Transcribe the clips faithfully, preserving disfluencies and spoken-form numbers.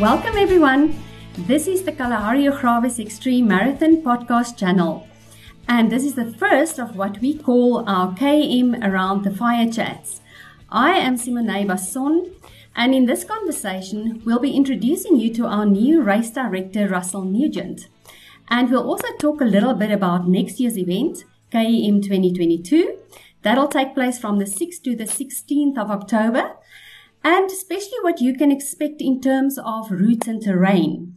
Welcome everyone. This is the Kalahari Augrabies Extreme Marathon podcast channel. And this is the first of what we call our K M Around the Fire Chats. I am Simone Basson, and in this conversation, we'll be introducing you to our new race director, Russell Nugent. And we'll also talk a little bit about next year's event, K M twenty twenty-two. That'll take place from the sixth to the sixteenth of October, and especially what you can expect in terms of routes and terrain.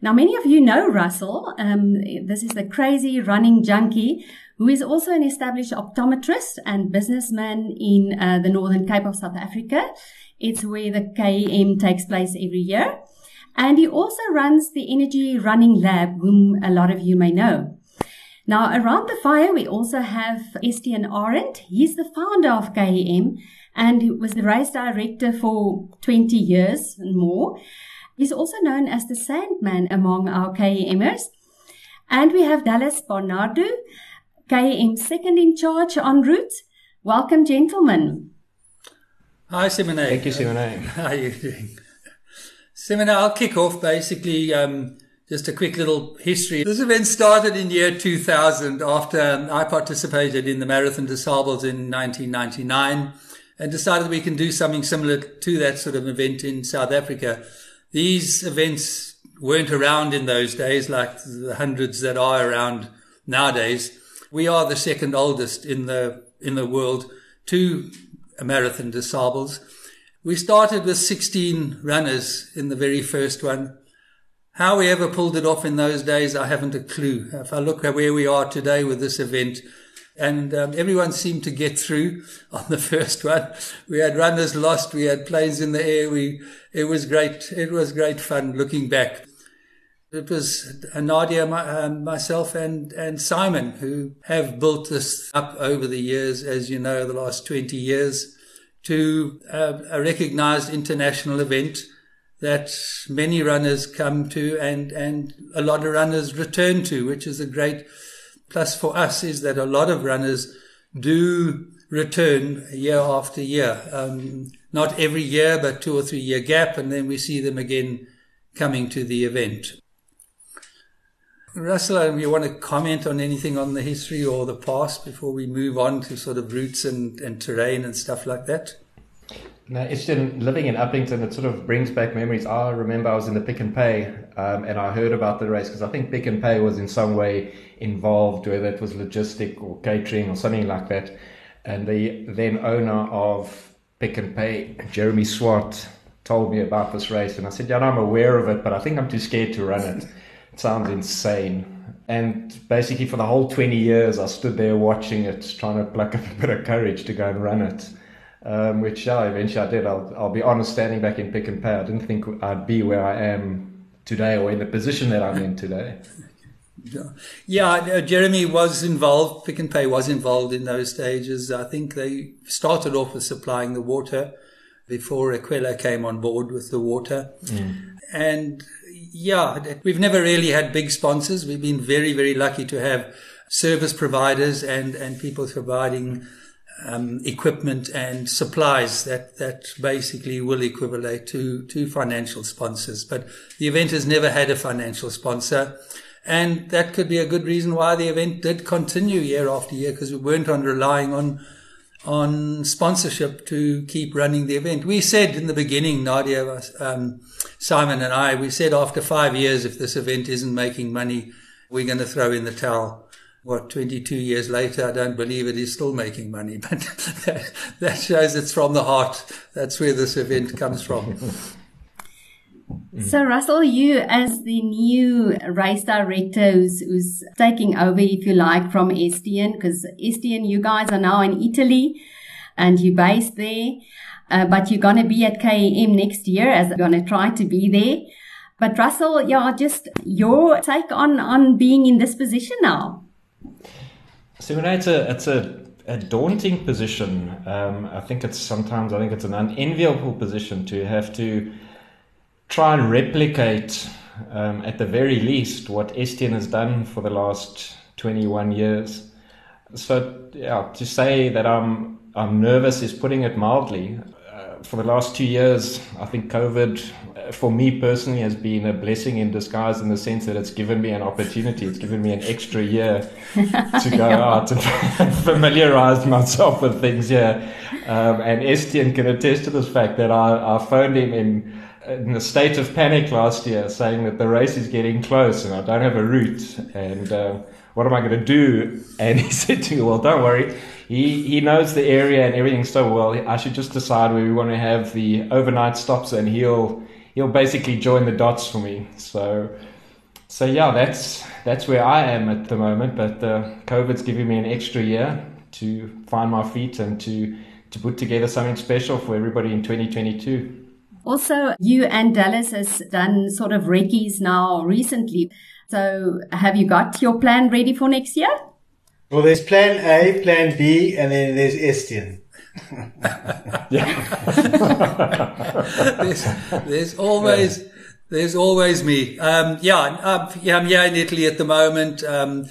Now, many of you know Russell. Um, this is the crazy running junkie who is also an established optometrist and businessman in uh, the Northern Cape of South Africa. It's where the K M takes place every year. And he also runs the Energy Running Lab, whom a lot of you may know. Now, around the fire, we also have Estienne Arendt. He's the founder of K M and was the race director for twenty years and more. He's also known as the Sandman among our KMers. And we have Dallas Barnardo, K M second in charge en route. Welcome, gentlemen. Hi, Simone. Thank you, Simone. How are you doing? Simone, I'll kick off basically um, just a quick little history. This event started in year two thousand after um, I participated in the Marathon des Sables in nineteen ninety-nine and decided we can do something similar to that sort of event in South Africa. These events weren't around in those days, like the hundreds that are around nowadays. We are the second oldest in the in the world to a Marathon des Sables. We started with sixteen runners in the very first one. How we ever pulled it off in those days, I haven't a clue. If I look at where we are today with this event, and um, everyone seemed to get through on the first one. We had runners lost. We had planes in the air. We, it was great. It was great fun looking back. It was Nadia, my, uh, myself and, and Simon who have built this up over the years, as you know, the last twenty years to uh, a recognized international event that many runners come to and, and a lot of runners return to, which is a great plus for us is that a lot of runners do return year after year. Um, not every year, but two or three year gap. And then we see them again coming to the event. Russell, you want to comment on anything on the history or the past before we move on to sort of routes and, and terrain and stuff like that? No, it's in living in Uppington, it sort of brings back memories. I remember I was in the Pick and Pay um, and I heard about the race because I think Pick and Pay was in some way involved, whether it was logistic or catering or something like that. And the then owner of Pick and Pay, Jeremy Swart, told me about this race. And I said, yeah, no, I'm aware of it, but I think I'm too scared to run it. It sounds insane. And basically for the whole twenty years, I stood there watching it, trying to pluck up a bit of courage to go and run it. Um, which yeah, eventually I did. I'll, I'll be honest, standing back in Pick and Pay, I didn't think I'd be where I am today or in the position that I'm in today. Yeah, Jeremy was involved, Pick and Pay was involved in those stages. I think they started off with supplying the water before Aquila came on board with the water. Mm. And yeah, we've never really had big sponsors. We've been very, very lucky to have service providers and, and people providing Um, equipment and supplies that, that basically will equivalent to, to financial sponsors. But the event has never had a financial sponsor. And that could be a good reason why the event did continue year after year, because we weren't on relying on, on sponsorship to keep running the event. We said in the beginning, Nadia, um, Simon and I, we said after five years, if this event isn't making money, we're going to throw in the towel. What, twenty-two years later, I don't believe it is still making money, but that, that shows it's from the heart. That's where this event comes from. So, Russell, you as the new race director who's, who's taking over, if you like, from Estienne, because Estienne, you guys are now in Italy and you're based there, uh, but you're going to be at K M next year as I'm going to try to be there. But, Russell, yeah, just your take on, on being in this position now. Simone, it's a it's a, a daunting position. Um, I think it's sometimes I think it's an unenviable position to have to try and replicate, um, at the very least, what Estienne has done for the last twenty-one years. So yeah, to say that I'm I'm nervous is putting it mildly. Uh, for the last two years, I think COVID for me personally has been a blessing in disguise, in the sense that it's given me an opportunity. It's given me an extra year to go out and familiarize myself with things here. Um, and Estienne can attest to this fact that I, I phoned him in, in a state of panic last year, saying that the race is getting close and I don't have a route. And um, what am I going to do? And he said to me, well, don't worry. He he knows the area and everything so well. I should just decide where we want to have the overnight stops, and he'll he'll basically join the dots for me. So so yeah, that's that's where I am at the moment. But uh, COVID's giving me an extra year to find my feet and to to put together something special for everybody in twenty twenty-two. Also, you and Dallas has done sort of recce's now recently. So have you got your plan ready for next year? Well, there's plan A, plan B, and then there's Estienne. Yeah. there's, there's always, yeah. there's always me. Um, yeah, I'm, I'm here in Italy at the moment. Um,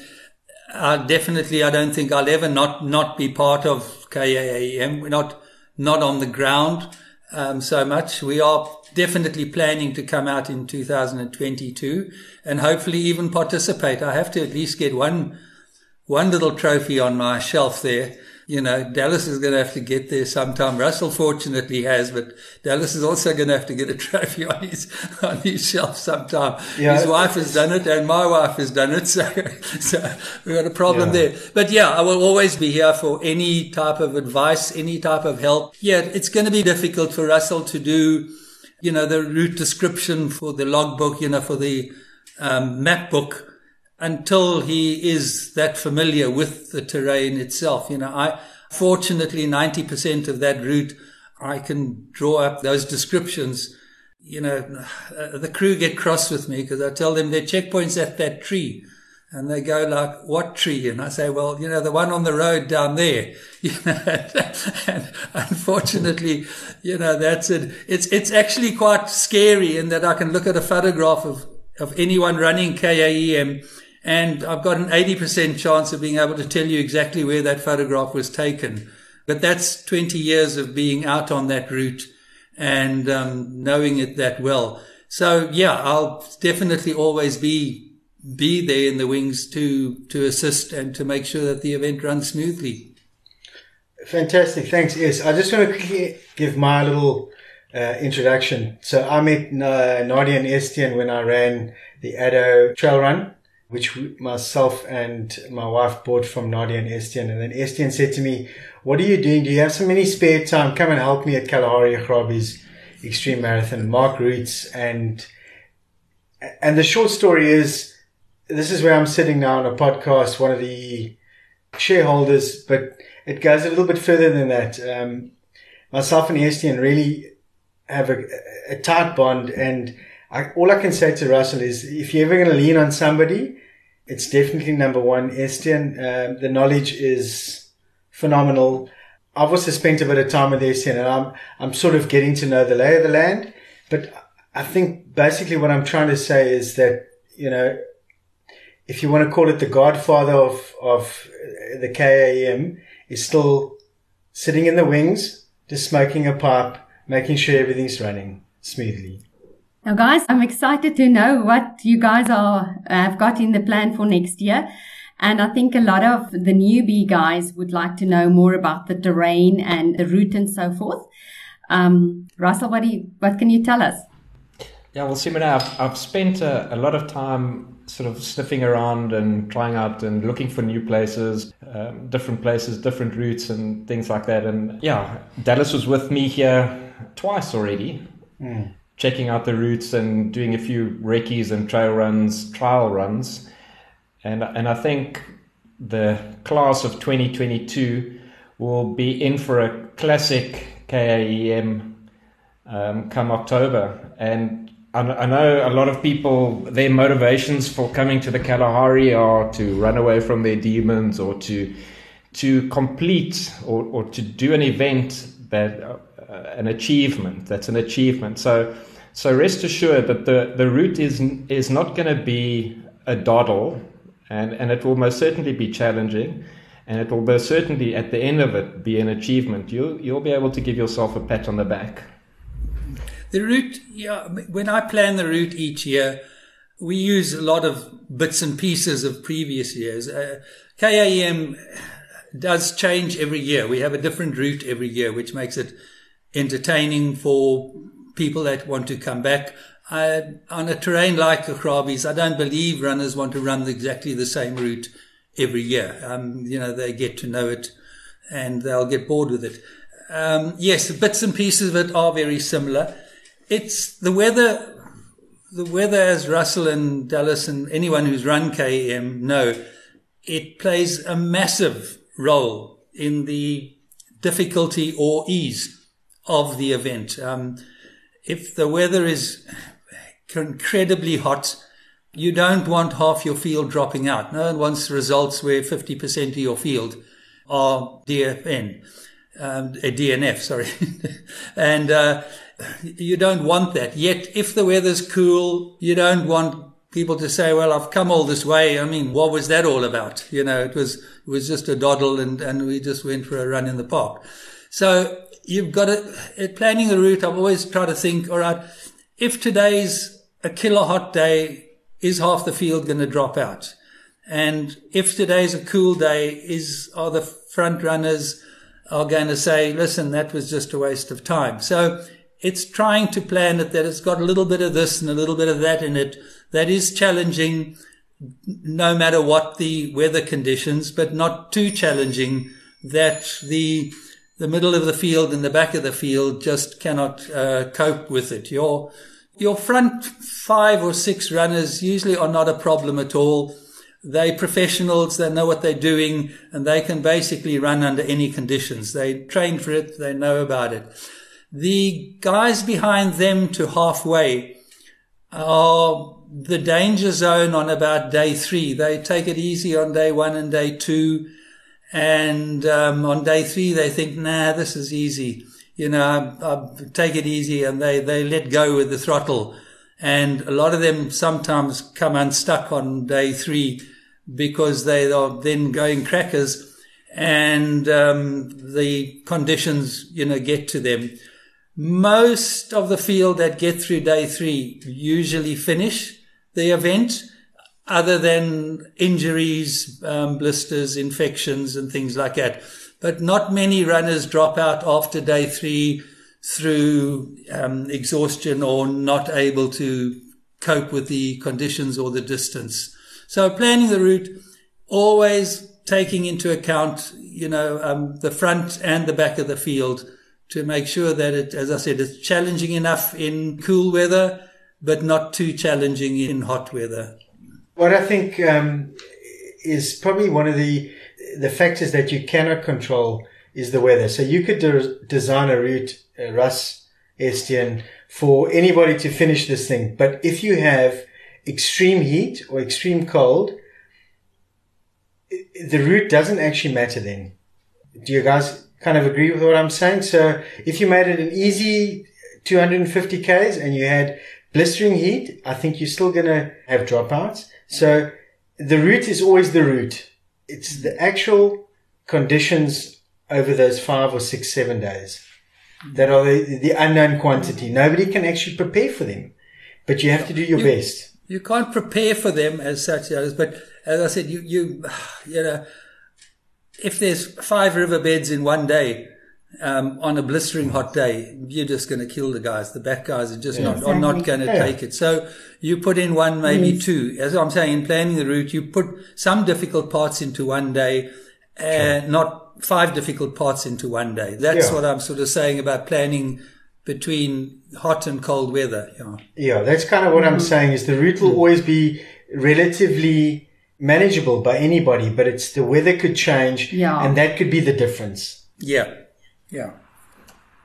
I definitely, I don't think I'll ever not, not be part of K A A M. We're not, not on the ground, um, so much. We are definitely planning to come out in two thousand twenty-two and hopefully even participate. I have to at least get one One little trophy on my shelf there. You know, Dallas is going to have to get there sometime. Russell fortunately has, but Dallas is also going to have to get a trophy on his, on his shelf sometime. Yeah. His wife has done it and my wife has done it. So, so we've got a problem yeah. there. But yeah, I will always be here for any type of advice, any type of help. Yeah, it's going to be difficult for Russell to do, you know, the route description for the logbook, you know, for the um, map book, until he is that familiar with the terrain itself. You know, I, fortunately, ninety percent of that route, I can draw up those descriptions. You know, uh, the crew get cross with me because I tell them their checkpoint's at that tree. And they go like, what tree? And I say, well, you know, the one on the road down there. You know, and unfortunately, you know, that's it. It's, it's actually quite scary in that I can look at a photograph of, of anyone running K A E M, and I've got an eighty percent chance of being able to tell you exactly where that photograph was taken. But that's twenty years of being out on that route and um, knowing it that well. So yeah, I'll definitely always be be there in the wings to to assist and to make sure that the event runs smoothly. Fantastic. Thanks, Es. I just want to give my little uh, introduction. So I met uh, Nadia and Estienne when I ran the Addo trail run, which myself and my wife bought from Nadia and Estienne. And then Estienne said to me, what are you doing? Do you have so many spare time? Come and help me at Kalahari Augrabies Extreme Marathon. Mark Roots. And, and the short story is, this is where I'm sitting now on a podcast, one of the shareholders, but it goes a little bit further than that. Um, myself and Estienne really have a, a tight bond, and I, all I can say to Russell is, if you're ever going to lean on somebody, it's definitely number one, Estienne. Uh, the knowledge is phenomenal. I've also spent a bit of time with Estienne, and I'm, I'm sort of getting to know the lay of the land. But I think basically what I'm trying to say is that, you know, if you want to call it the godfather of, of the K A M, is still sitting in the wings, just smoking a pipe, making sure everything's running smoothly. Now, guys, I'm excited to know what you guys are have got in the plan for next year. And I think a lot of the newbie guys would like to know more about the terrain and the route and so forth. Um, Russell, what, do you, what can you tell us? Yeah, well, Simone, I've, I've spent a, a lot of time sort of sniffing around and trying out and looking for new places, um, different places, different routes and things like that. And yeah, Dallas was with me here twice already. Mm. Checking out the routes and doing a few recce's and trail runs, trial runs. And and I think the class of twenty twenty-two will be in for a classic K A E M um, come October. And I, I know a lot of people, their motivations for coming to the Kalahari are to run away from their demons or to to complete or, or to do an event that uh, an achievement, that's an achievement. So So rest assured that the, the route is is not going to be a doddle, and, and it will most certainly be challenging, and it will most certainly at the end of it be an achievement. You, you'll be able to give yourself a pat on the back. The route, yeah, when I plan the route each year, we use a lot of bits and pieces of previous years. Uh, K A M does change every year. We have a different route every year, which makes it entertaining for people that want to come back. I, on a terrain like the Krabi's, I don't believe runners want to run exactly the same route every year. Um, you know, they get to know it and they'll get bored with it. Um, yes, the bits and pieces of it are very similar. It's the weather. The weather, as Russell and Dallas and anyone who's run K M know, it plays a massive role in the difficulty or ease of the event. Um, if the weather is incredibly hot, you don't want half your field dropping out. No one wants results where fifty percent of your field are D F N, um, a D N F, sorry. and, uh, You don't want that. Yet, if the weather's cool, you don't want people to say, well, I've come all this way. I mean, what was that all about? You know, it was, it was just a doddle and, and we just went for a run in the park. So you've got to, planning the route, I've always tried to think, all right, if today's a killer hot day, is half the field going to drop out? And if today's a cool day, is, are the front runners are going to say, listen, that was just a waste of time. So, it's trying to plan it that it's got a little bit of this and a little bit of that in it. That is challenging no matter what the weather conditions, but not too challenging that the the middle of the field and the back of the field just cannot uh, cope with it. Your your front five or six runners usually are not a problem at all. They're professionals, they know what they're doing, and they can basically run under any conditions. They train for it, they know about it. The guys behind them to halfway are the danger zone on about day three. They take it easy on day one and day two. And um, on day three, they think, nah, this is easy. You know, I, I take it easy. And they, they let go with the throttle. And a lot of them sometimes come unstuck on day three because they are then going crackers. And um, the conditions, you know, get to them. Most of the field that get through day three usually finish the event, other than injuries, um, blisters, infections, and things like that. But not many runners drop out after day three through um, exhaustion or not able to cope with the conditions or the distance. So planning the route, always taking into account, you know, um, the front and the back of the field, to make sure that it, as I said, it's challenging enough in cool weather, but not too challenging in hot weather. What I think um, is probably one of the the factors that you cannot control is the weather. So you could de- design a route, uh, Russ, Estienne, for anybody to finish this thing. But if you have extreme heat or extreme cold, the route doesn't actually matter then. Do you guys kind of agree with what I'm saying? So if you made it an easy two hundred fifty kays and you had blistering heat, I think you're still going to have dropouts. So the route is always the route. It's the actual conditions over those five or six, seven days that are the, the unknown quantity. Nobody can actually prepare for them, but you have to do your you, best. You can't prepare for them as such, but as I said, you, you, you know, if there's five riverbeds in one day, um, on a blistering hot day, you're just going to kill the guys. The back guys are just yeah, not, exactly. are not going to yeah. take it. So you put in one, maybe mm. two. As I'm saying, in planning the route, you put some difficult parts into one day, and uh, sure. not five difficult parts into one day. That's yeah. what I'm sort of saying about planning between hot and cold weather. Yeah. Yeah. That's kind of what I'm saying is the route will mm. always be relatively manageable by anybody, but it's the weather could change yeah. and that could be the difference. Yeah. Yeah.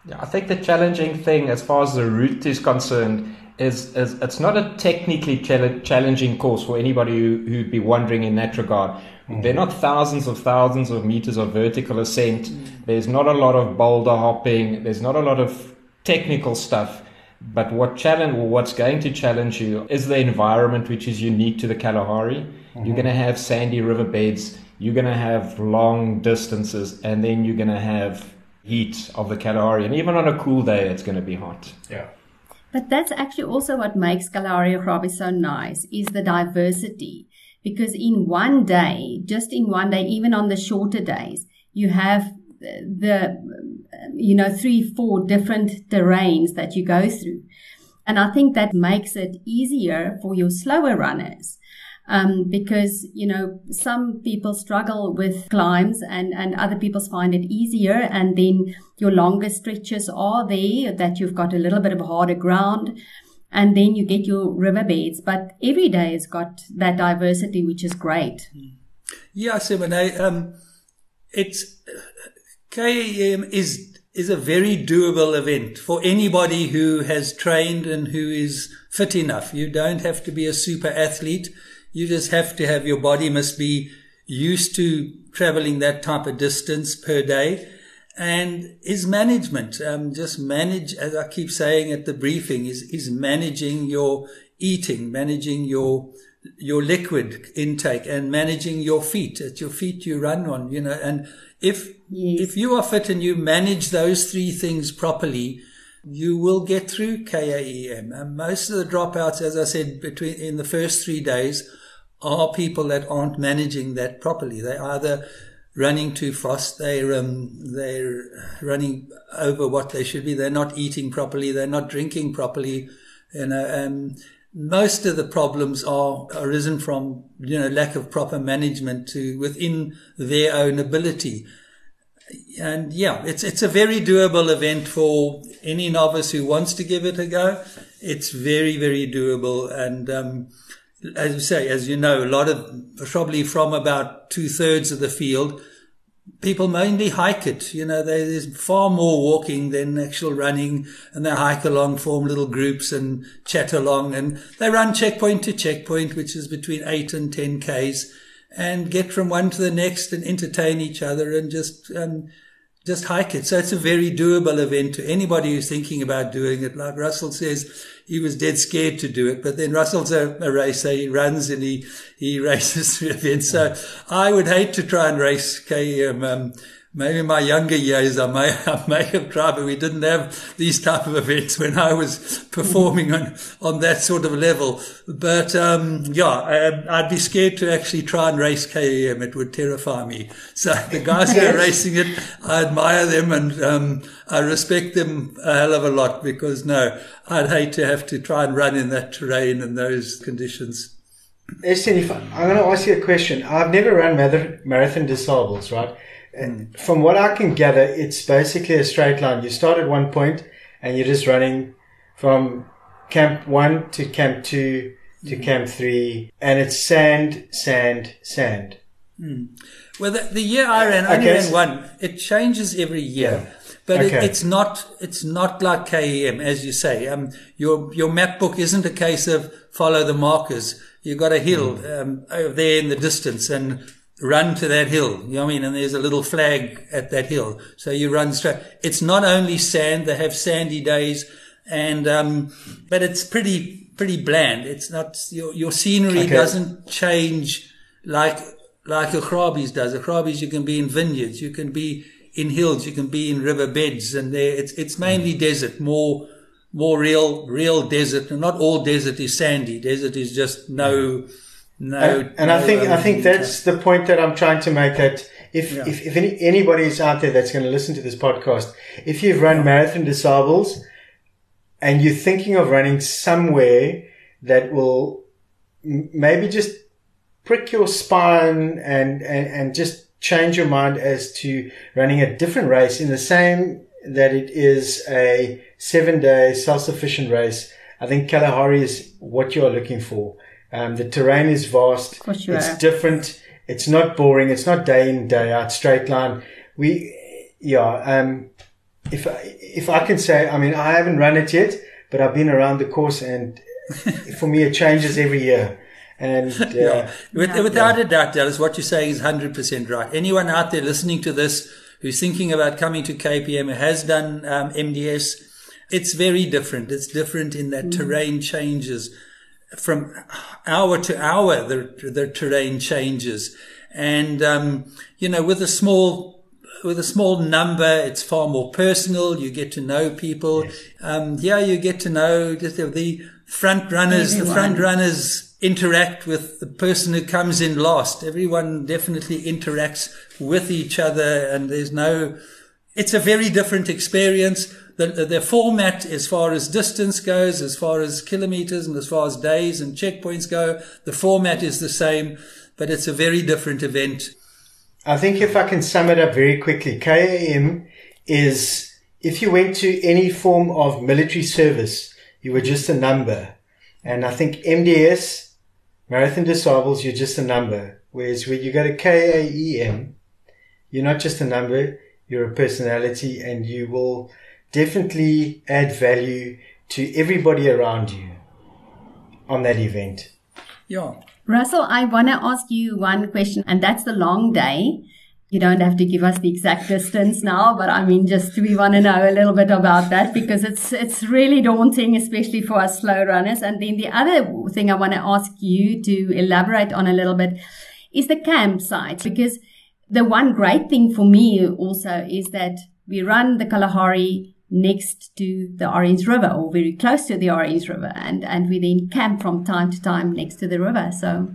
Yeah. I think the challenging thing as far as the route is concerned is, is it's not a technically challenging course for anybody who, who'd be wondering in that regard. Mm-hmm. There are not thousands of thousands of meters of vertical ascent. Mm-hmm. There's not a lot of boulder hopping. There's not a lot of technical stuff. But what challenge, or what's going to challenge you is the environment, which is unique to the Kalahari. Mm-hmm. You're going to have sandy riverbeds. You're going to have long distances, and then you're going to have heat of the Kalahari. And even on a cool day, it's going to be hot. Yeah. But that's actually also what makes Kalahari Augrabies so nice, is the diversity. Because in one day, just in one day, even on the shorter days, you have the, you know, three, four different terrains that you go through. And I think that makes it easier for your slower runners. Um, because, you know, some people struggle with climbs and, and other people find it easier. And then your longer stretches are there that you've got a little bit of harder ground. And then you get your riverbeds. But every day has got that diversity, which is great. Yeah, Simone, um, it's K A M is is a very doable event for anybody who has trained and who is fit enough. You don't have to be a super athlete. You just have to have, your body must be used to traveling that type of distance per day. And is management, um, just manage, as I keep saying at the briefing, is, is managing your eating, managing your, your liquid intake, and managing your feet. It's your feet you run on, you know, and if, yes. if you are fit and you manage those three things properly, you will get through K A E M. And most of the dropouts, as I said, between in the first three days, are people that aren't managing that properly. They're either running too fast, they're, um, they're running over what they should be, they're not eating properly, they're not drinking properly. You know, um, most of the problems are arisen from, you know, lack of proper management to within their own ability. And yeah, it's, it's a very doable event for any novice who wants to give it a go. It's very, very doable. And, um, as you say, as you know, a lot of, probably from about two thirds of the field, people mainly hike it. You know, they, there's far more walking than actual running, and they hike along, form little groups and chat along, and they run checkpoint to checkpoint, which is between eight and ten Ks, and get from one to the next and entertain each other and just, um, just hike it. So it's a very doable event to anybody who's thinking about doing it. Like Russell says, he was dead scared to do it, but then Russell's a, a racer. He runs and he, he races through events. So I would hate to try and race K A M. Um, maybe in my younger years, I may, I may have tried, but we didn't have these type of events when I was performing on, on that sort of level. But, um, yeah, I, I'd be scared to actually try and race K A M. It would terrify me. So the guys who are racing it, I admire them, and, um, I respect them a hell of a lot, because no, I'd hate to have to try and run in that terrain and those conditions. Estienne, if I, I'm going to ask you a question. I've never run Marathon des Sables, right? And from what I can gather, it's basically a straight line. You start at one point and you're just running from camp one to camp two to mm-hmm. camp three. And it's sand, sand, sand. Mm. Well, the, the year I ran, I okay. ran one. It changes every year. Yeah. But okay. it, it's not, it's not like K A M, as you say. Um, your, your map book isn't a case of follow the markers. You've got a hill, mm. um, over there in the distance, and run to that hill. You know what I mean? And there's a little flag at that hill. So you run straight. It's not only sand. They have sandy days, and, um, but it's pretty, pretty bland. It's not, your, your scenery okay. doesn't change like, like Augrabies does. Augrabies, you can be in vineyards, you can be in hills, you can be in river beds, and there, it's, it's mainly mm. desert, more, more real, real desert. And not all desert is sandy. Desert is just no, mm. No, and, and no I think I think that's the point that I'm trying to make. That if yeah. if, if any, anybody is out there that's going to listen to this podcast, if you've run Marathon des Sables and you're thinking of running somewhere that will maybe just prick your spine and, and and just change your mind as to running a different race in the same that it is a seven day self sufficient race, I think Kalahari is what you are looking for. Um, the terrain is vast. Sure. It's different. It's not boring. It's not day in, day out, straight line. We, yeah. Um, if I, if I can say, I mean, I haven't run it yet, but I've been around the course, and for me, it changes every year. And uh, yeah. With, without yeah. a doubt, Dallas, what you're saying is one hundred percent right. Anyone out there listening to this who's thinking about coming to K P M, who has done um, M D S, it's very different. It's different in that mm. terrain changes. From hour to hour, the, the terrain changes. And, um, you know, with a small with a small number, it's far more personal. You get to know people. Yes. Um, yeah, you get to know just the front runners. Everyone. The front runners interact with the person who comes in last. Everyone definitely interacts with each other, and there's no, it's a very different experience. The, the format, as far as distance goes, as far as kilometers and as far as days and checkpoints go, the format is the same, but it's a very different event. I think if I can sum it up very quickly, K A M is, if you went to any form of military service, you were just a number. And I think M D S, Marathon des Sables, you're just a number. Whereas when you go to K A E M, you're not just a number, you're a personality, and you will definitely add value to everybody around you on that event. Yeah. Russell, I want to ask you one question, and that's the long day. You don't have to give us the exact distance now, but I mean, just we want to know a little bit about that, because it's it's really daunting, especially for us slow runners. And then the other thing I want to ask you to elaborate on a little bit is the campsite, because the one great thing for me also is that we run the Kalahari next to the Orange River, or very close to the Orange River, and, and we then camp from time to time next to the river. So,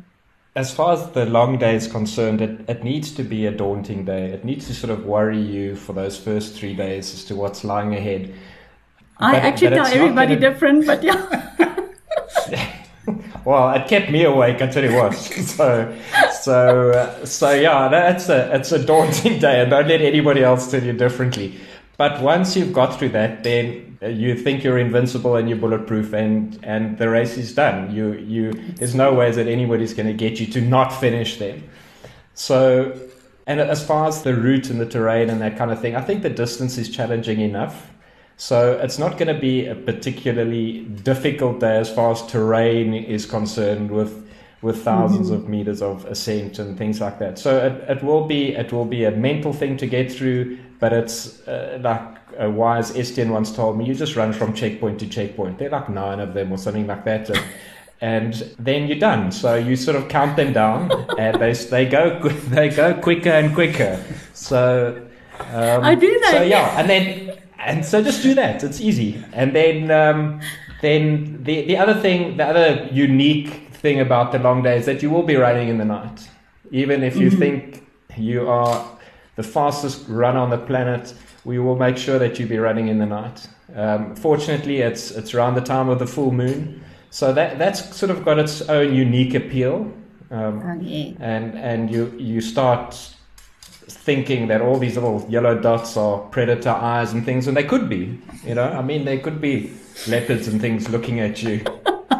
as far as the long day is concerned, it, it needs to be a daunting day. It needs to sort of worry you for those first three days as to what's lying ahead. I but, actually but tell everybody gonna... different, but yeah. Well, it kept me awake, I tell you what. So, so, uh, so yeah, that's a, it's a daunting day, and don't let anybody else tell you differently. But once you've got through that, then you think you're invincible and you're bulletproof, and, and the race is done. You you there's no way that anybody's going to get you to not finish them. So, and as far as the route and the terrain and that kind of thing, I think the distance is challenging enough. So it's not going to be a particularly difficult day as far as terrain is concerned, with with thousands mm-hmm. of meters of ascent and things like that. So it, it will be it will be a mental thing to get through. But it's uh, like a wise Estienne once told me, you just run from checkpoint to checkpoint. There are like nine of them or something like that. And, and then you're done. So you sort of count them down, and they they go they go quicker and quicker. So um, I do that. So yeah, and then and so just do that. It's easy. And then um, then the the other thing, the other unique thing about the long day is that you will be running in the night, even if you mm-hmm. think you are the fastest run on the planet. We will make sure that you be running in the night. Um, fortunately, it's it's around the time of the full moon, so that that's sort of got its own unique appeal. Um, okay. And and you you start thinking that all these little yellow dots are predator eyes and things, and they could be. You know, I mean, they could be leopards and things looking at you.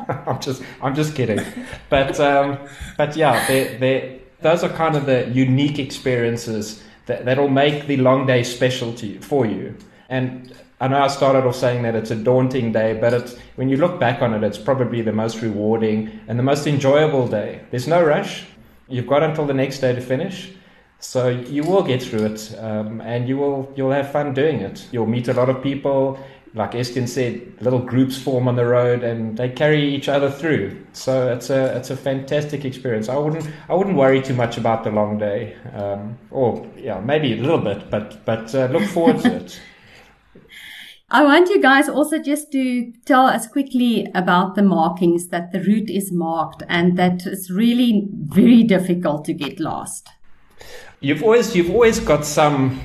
I'm just I'm just kidding, but um, but yeah, they they those are kind of the unique experiences that'll make the long day special to you, for you. And I know I started off saying that it's a daunting day, but it's, when you look back on it, it's probably the most rewarding and the most enjoyable day. There's no rush. You've got until the next day to finish, so you will get through it, um, and you will you'll have fun doing it. You'll meet a lot of people. Like Estienne said, little groups form on the road, and they carry each other through. So it's a it's a fantastic experience. I wouldn't I wouldn't worry too much about the long day, um, or yeah, maybe a little bit, but but uh, look forward to it. I want you guys also just to tell us quickly about the markings, that the route is marked, and that it's really very difficult to get lost. You've always you've always got some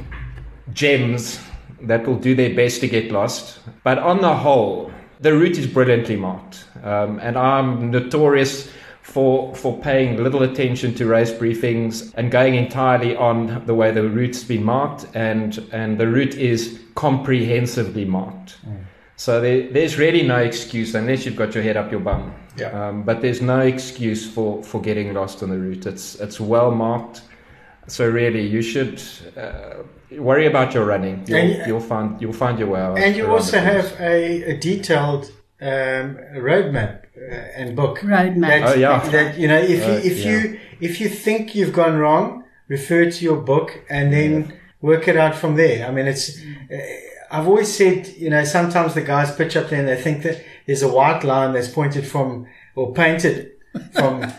gems that will do their best to get lost. But on the whole, the route is brilliantly marked. Um, and I'm notorious for for paying little attention to race briefings and going entirely on the way the route's been marked. And, and the route is comprehensively marked. Mm. So there, there's really no excuse, unless you've got your head up your bum. Yeah. Um, but there's no excuse for, for getting lost on the route. It's, it's well marked. So really, you should uh, worry about your running. You'll, and, you'll find you'll find your way out. And you also have a, a detailed um, roadmap uh, and book. Roadmap. That, oh yeah. That, you know, if uh, you, if yeah. you if you think you've gone wrong, refer to your book and then yeah. work it out from there. I mean, it's. Uh, I've always said, you know, sometimes the guys pitch up there and they think that there's a white line that's pointed from or painted from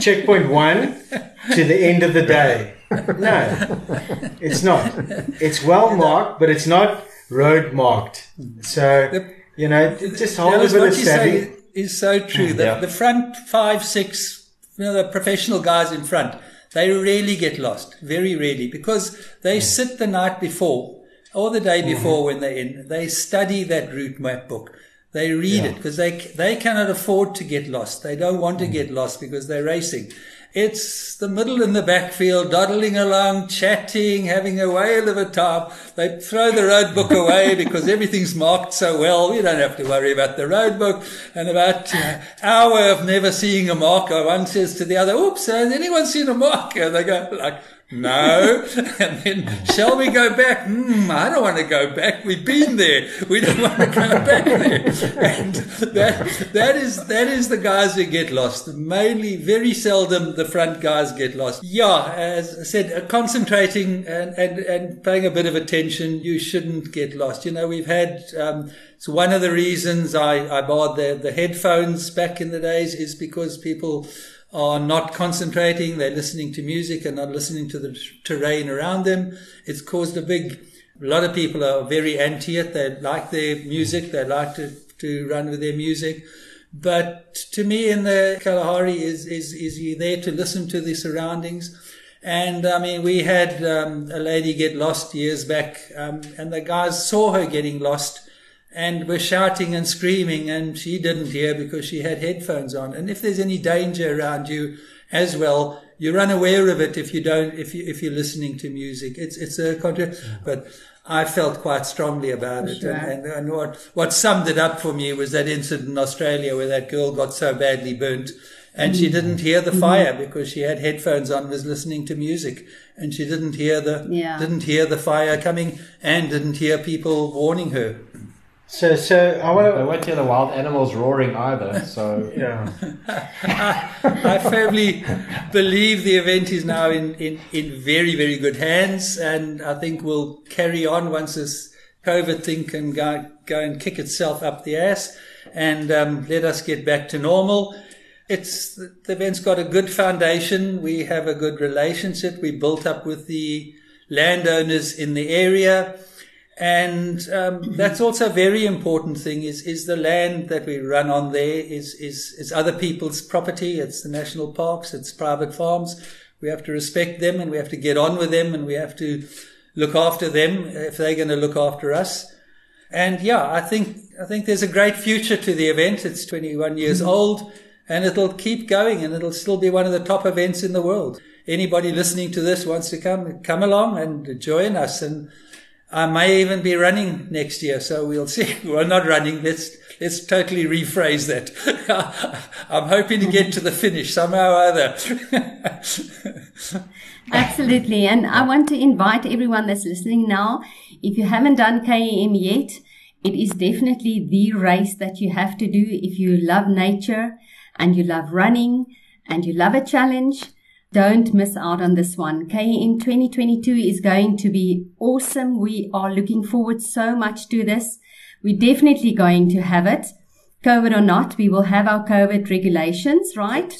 checkpoint one to the end of the day. No, it's not. It's well marked, but it's not road marked. So, you know, just hold a bit of savvy. Is so true. The, yeah. the front five, six, you know, the professional guys in front, they rarely get lost, very rarely, because they mm. sit the night before or the day before mm. when they're in. They study that route map book. They read yeah. it because they they cannot afford to get lost. They don't want to mm. get lost because they're racing. It's the middle in the backfield, dawdling along, chatting, having a whale of a time. They throw the road book away because everything's marked so well. We don't have to worry about the road book. And about an hour of never seeing a mark, one says to the other, oops, has anyone seen a mark? And they go like, no. And then, shall we go back? Mm, I don't want to go back. We've been there. We don't want to go back there. And that, that is, that is the guys who get lost. Mainly, very seldom the front guys get lost. Yeah, as I said, uh, concentrating and, and, and paying a bit of attention, you shouldn't get lost. You know, we've had, um, so one of the reasons I, I bought the, the headphones back in the days is because people are not concentrating, they're listening to music and not listening to the t- terrain around them. It's caused a big, a lot of people are very anti it, they like their music, they like to, to run with their music. But to me in the Kalahari is, is, is you're there to listen to the surroundings. And I mean, we had um, a lady get lost years back um, and the guys saw her getting lost and were shouting and screaming, and she didn't hear because she had headphones on. And if there's any danger around you as well, you're unaware of it if you don't, if you, if you're listening to music. It's, it's a contra- but I felt quite strongly about it. Sure. And, and, and what, what summed it up for me was that incident in Australia where that girl got so badly burnt and mm. she didn't hear the mm-hmm. fire because she had headphones on, was listening to music, and she didn't hear the, yeah. didn't hear the fire coming and didn't hear people warning her. So, so I want to. They won't hear the wild animals roaring either. So, yeah. I, I firmly believe the event is now in, in, in very, very good hands, and I think we'll carry on once this COVID thing can go, go and kick itself up the ass, and um, let us get back to normal. It's the event's got a good foundation. We have a good relationship we built up with the landowners in the area. And um, that's also a very important thing is, is the land that we run on there is, is, is other people's property. It's the national parks. It's private farms. We have to respect them and we have to get on with them and we have to look after them if they're going to look after us. And yeah, I think, I think there's a great future to the event. It's twenty-one years mm-hmm. old and it'll keep going and it'll still be one of the top events in the world. Anybody listening to this wants to come, come along and join us, and I may even be running next year, so we'll see. Well, not running. Let's, let's totally rephrase that. I'm hoping to get to the finish somehow or other. Absolutely. And I want to invite everyone that's listening now, if you haven't done K A M yet, it is definitely the race that you have to do if you love nature and you love running and you love a challenge. Don't miss out on this one. K A M twenty twenty-two is going to be awesome. We are looking forward so much to this. We're definitely going to have it. COVID or not, we will have our COVID regulations, right?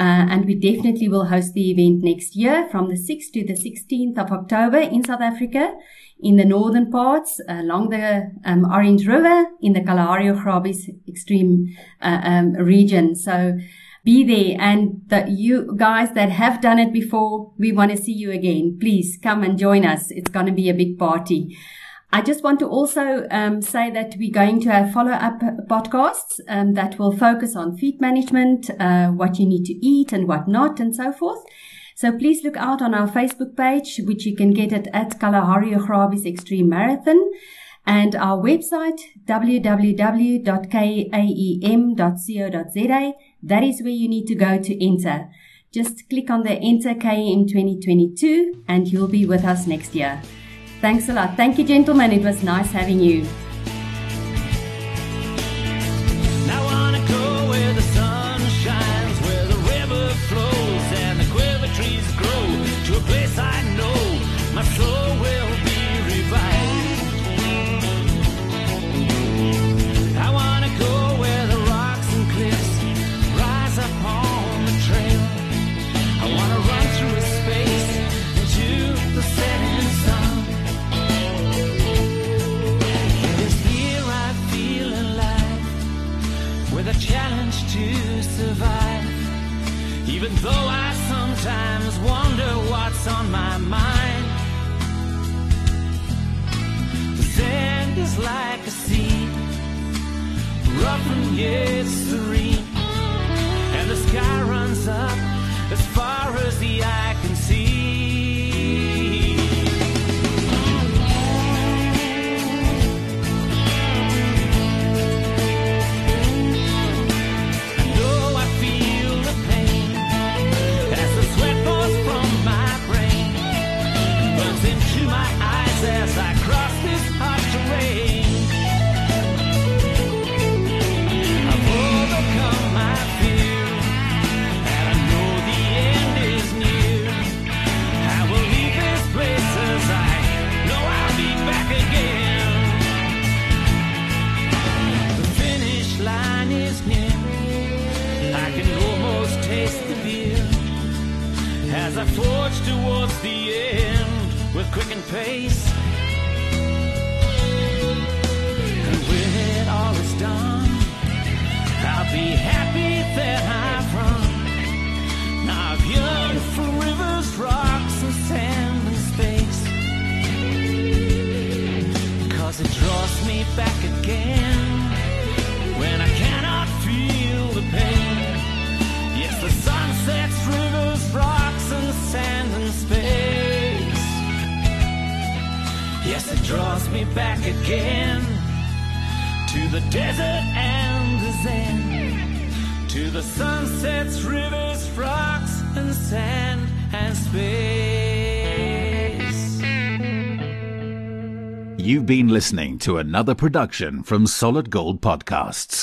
Uh, and we definitely will host the event next year from the sixth to the sixteenth of October in South Africa, in the northern parts, along the um, Orange River, in the Kalahari Augrabies Extreme uh, um, region. So, be there, and the, you guys that have done it before, we want to see you again. Please come and join us. It's going to be a big party. I just want to also um, say that we're going to have follow-up podcasts um, that will focus on feed management, uh, what you need to eat and what not, and so forth. So please look out on our Facebook page, which you can get it at Kalahari Augrabies Extreme Marathon, and our website, w w w dot k a e m dot co dot z a. That is where you need to go to enter. Just click on the Enter K A M twenty twenty-two and you'll be with us next year. Thanks a lot. Thank you, gentlemen. It was nice having you. Home. challenge to survive, even though I sometimes wonder what's on my mind. The sand is like a sea, rough and yet serene, and the sky runs up as far as the eye can see. As I cross this hard terrain, I've overcome my fear, and I know the end is near. I will leave this place as I know I'll be back again. The finish line is near, I can almost taste the beer as I forge towards the end with quickened pace. And when it all is done, I'll be happy that I've run. Now I've yearned for rivers, rocks, and sand and space, 'cause it draws me back again when I cannot feel the pain. Yes, the sun sets rivers, rocks, and sand and space. Yes, it draws me back again to the desert and the zen, to the sunsets, rivers, rocks, and sand and space. You've been listening to another production from Solid Gold Podcasts.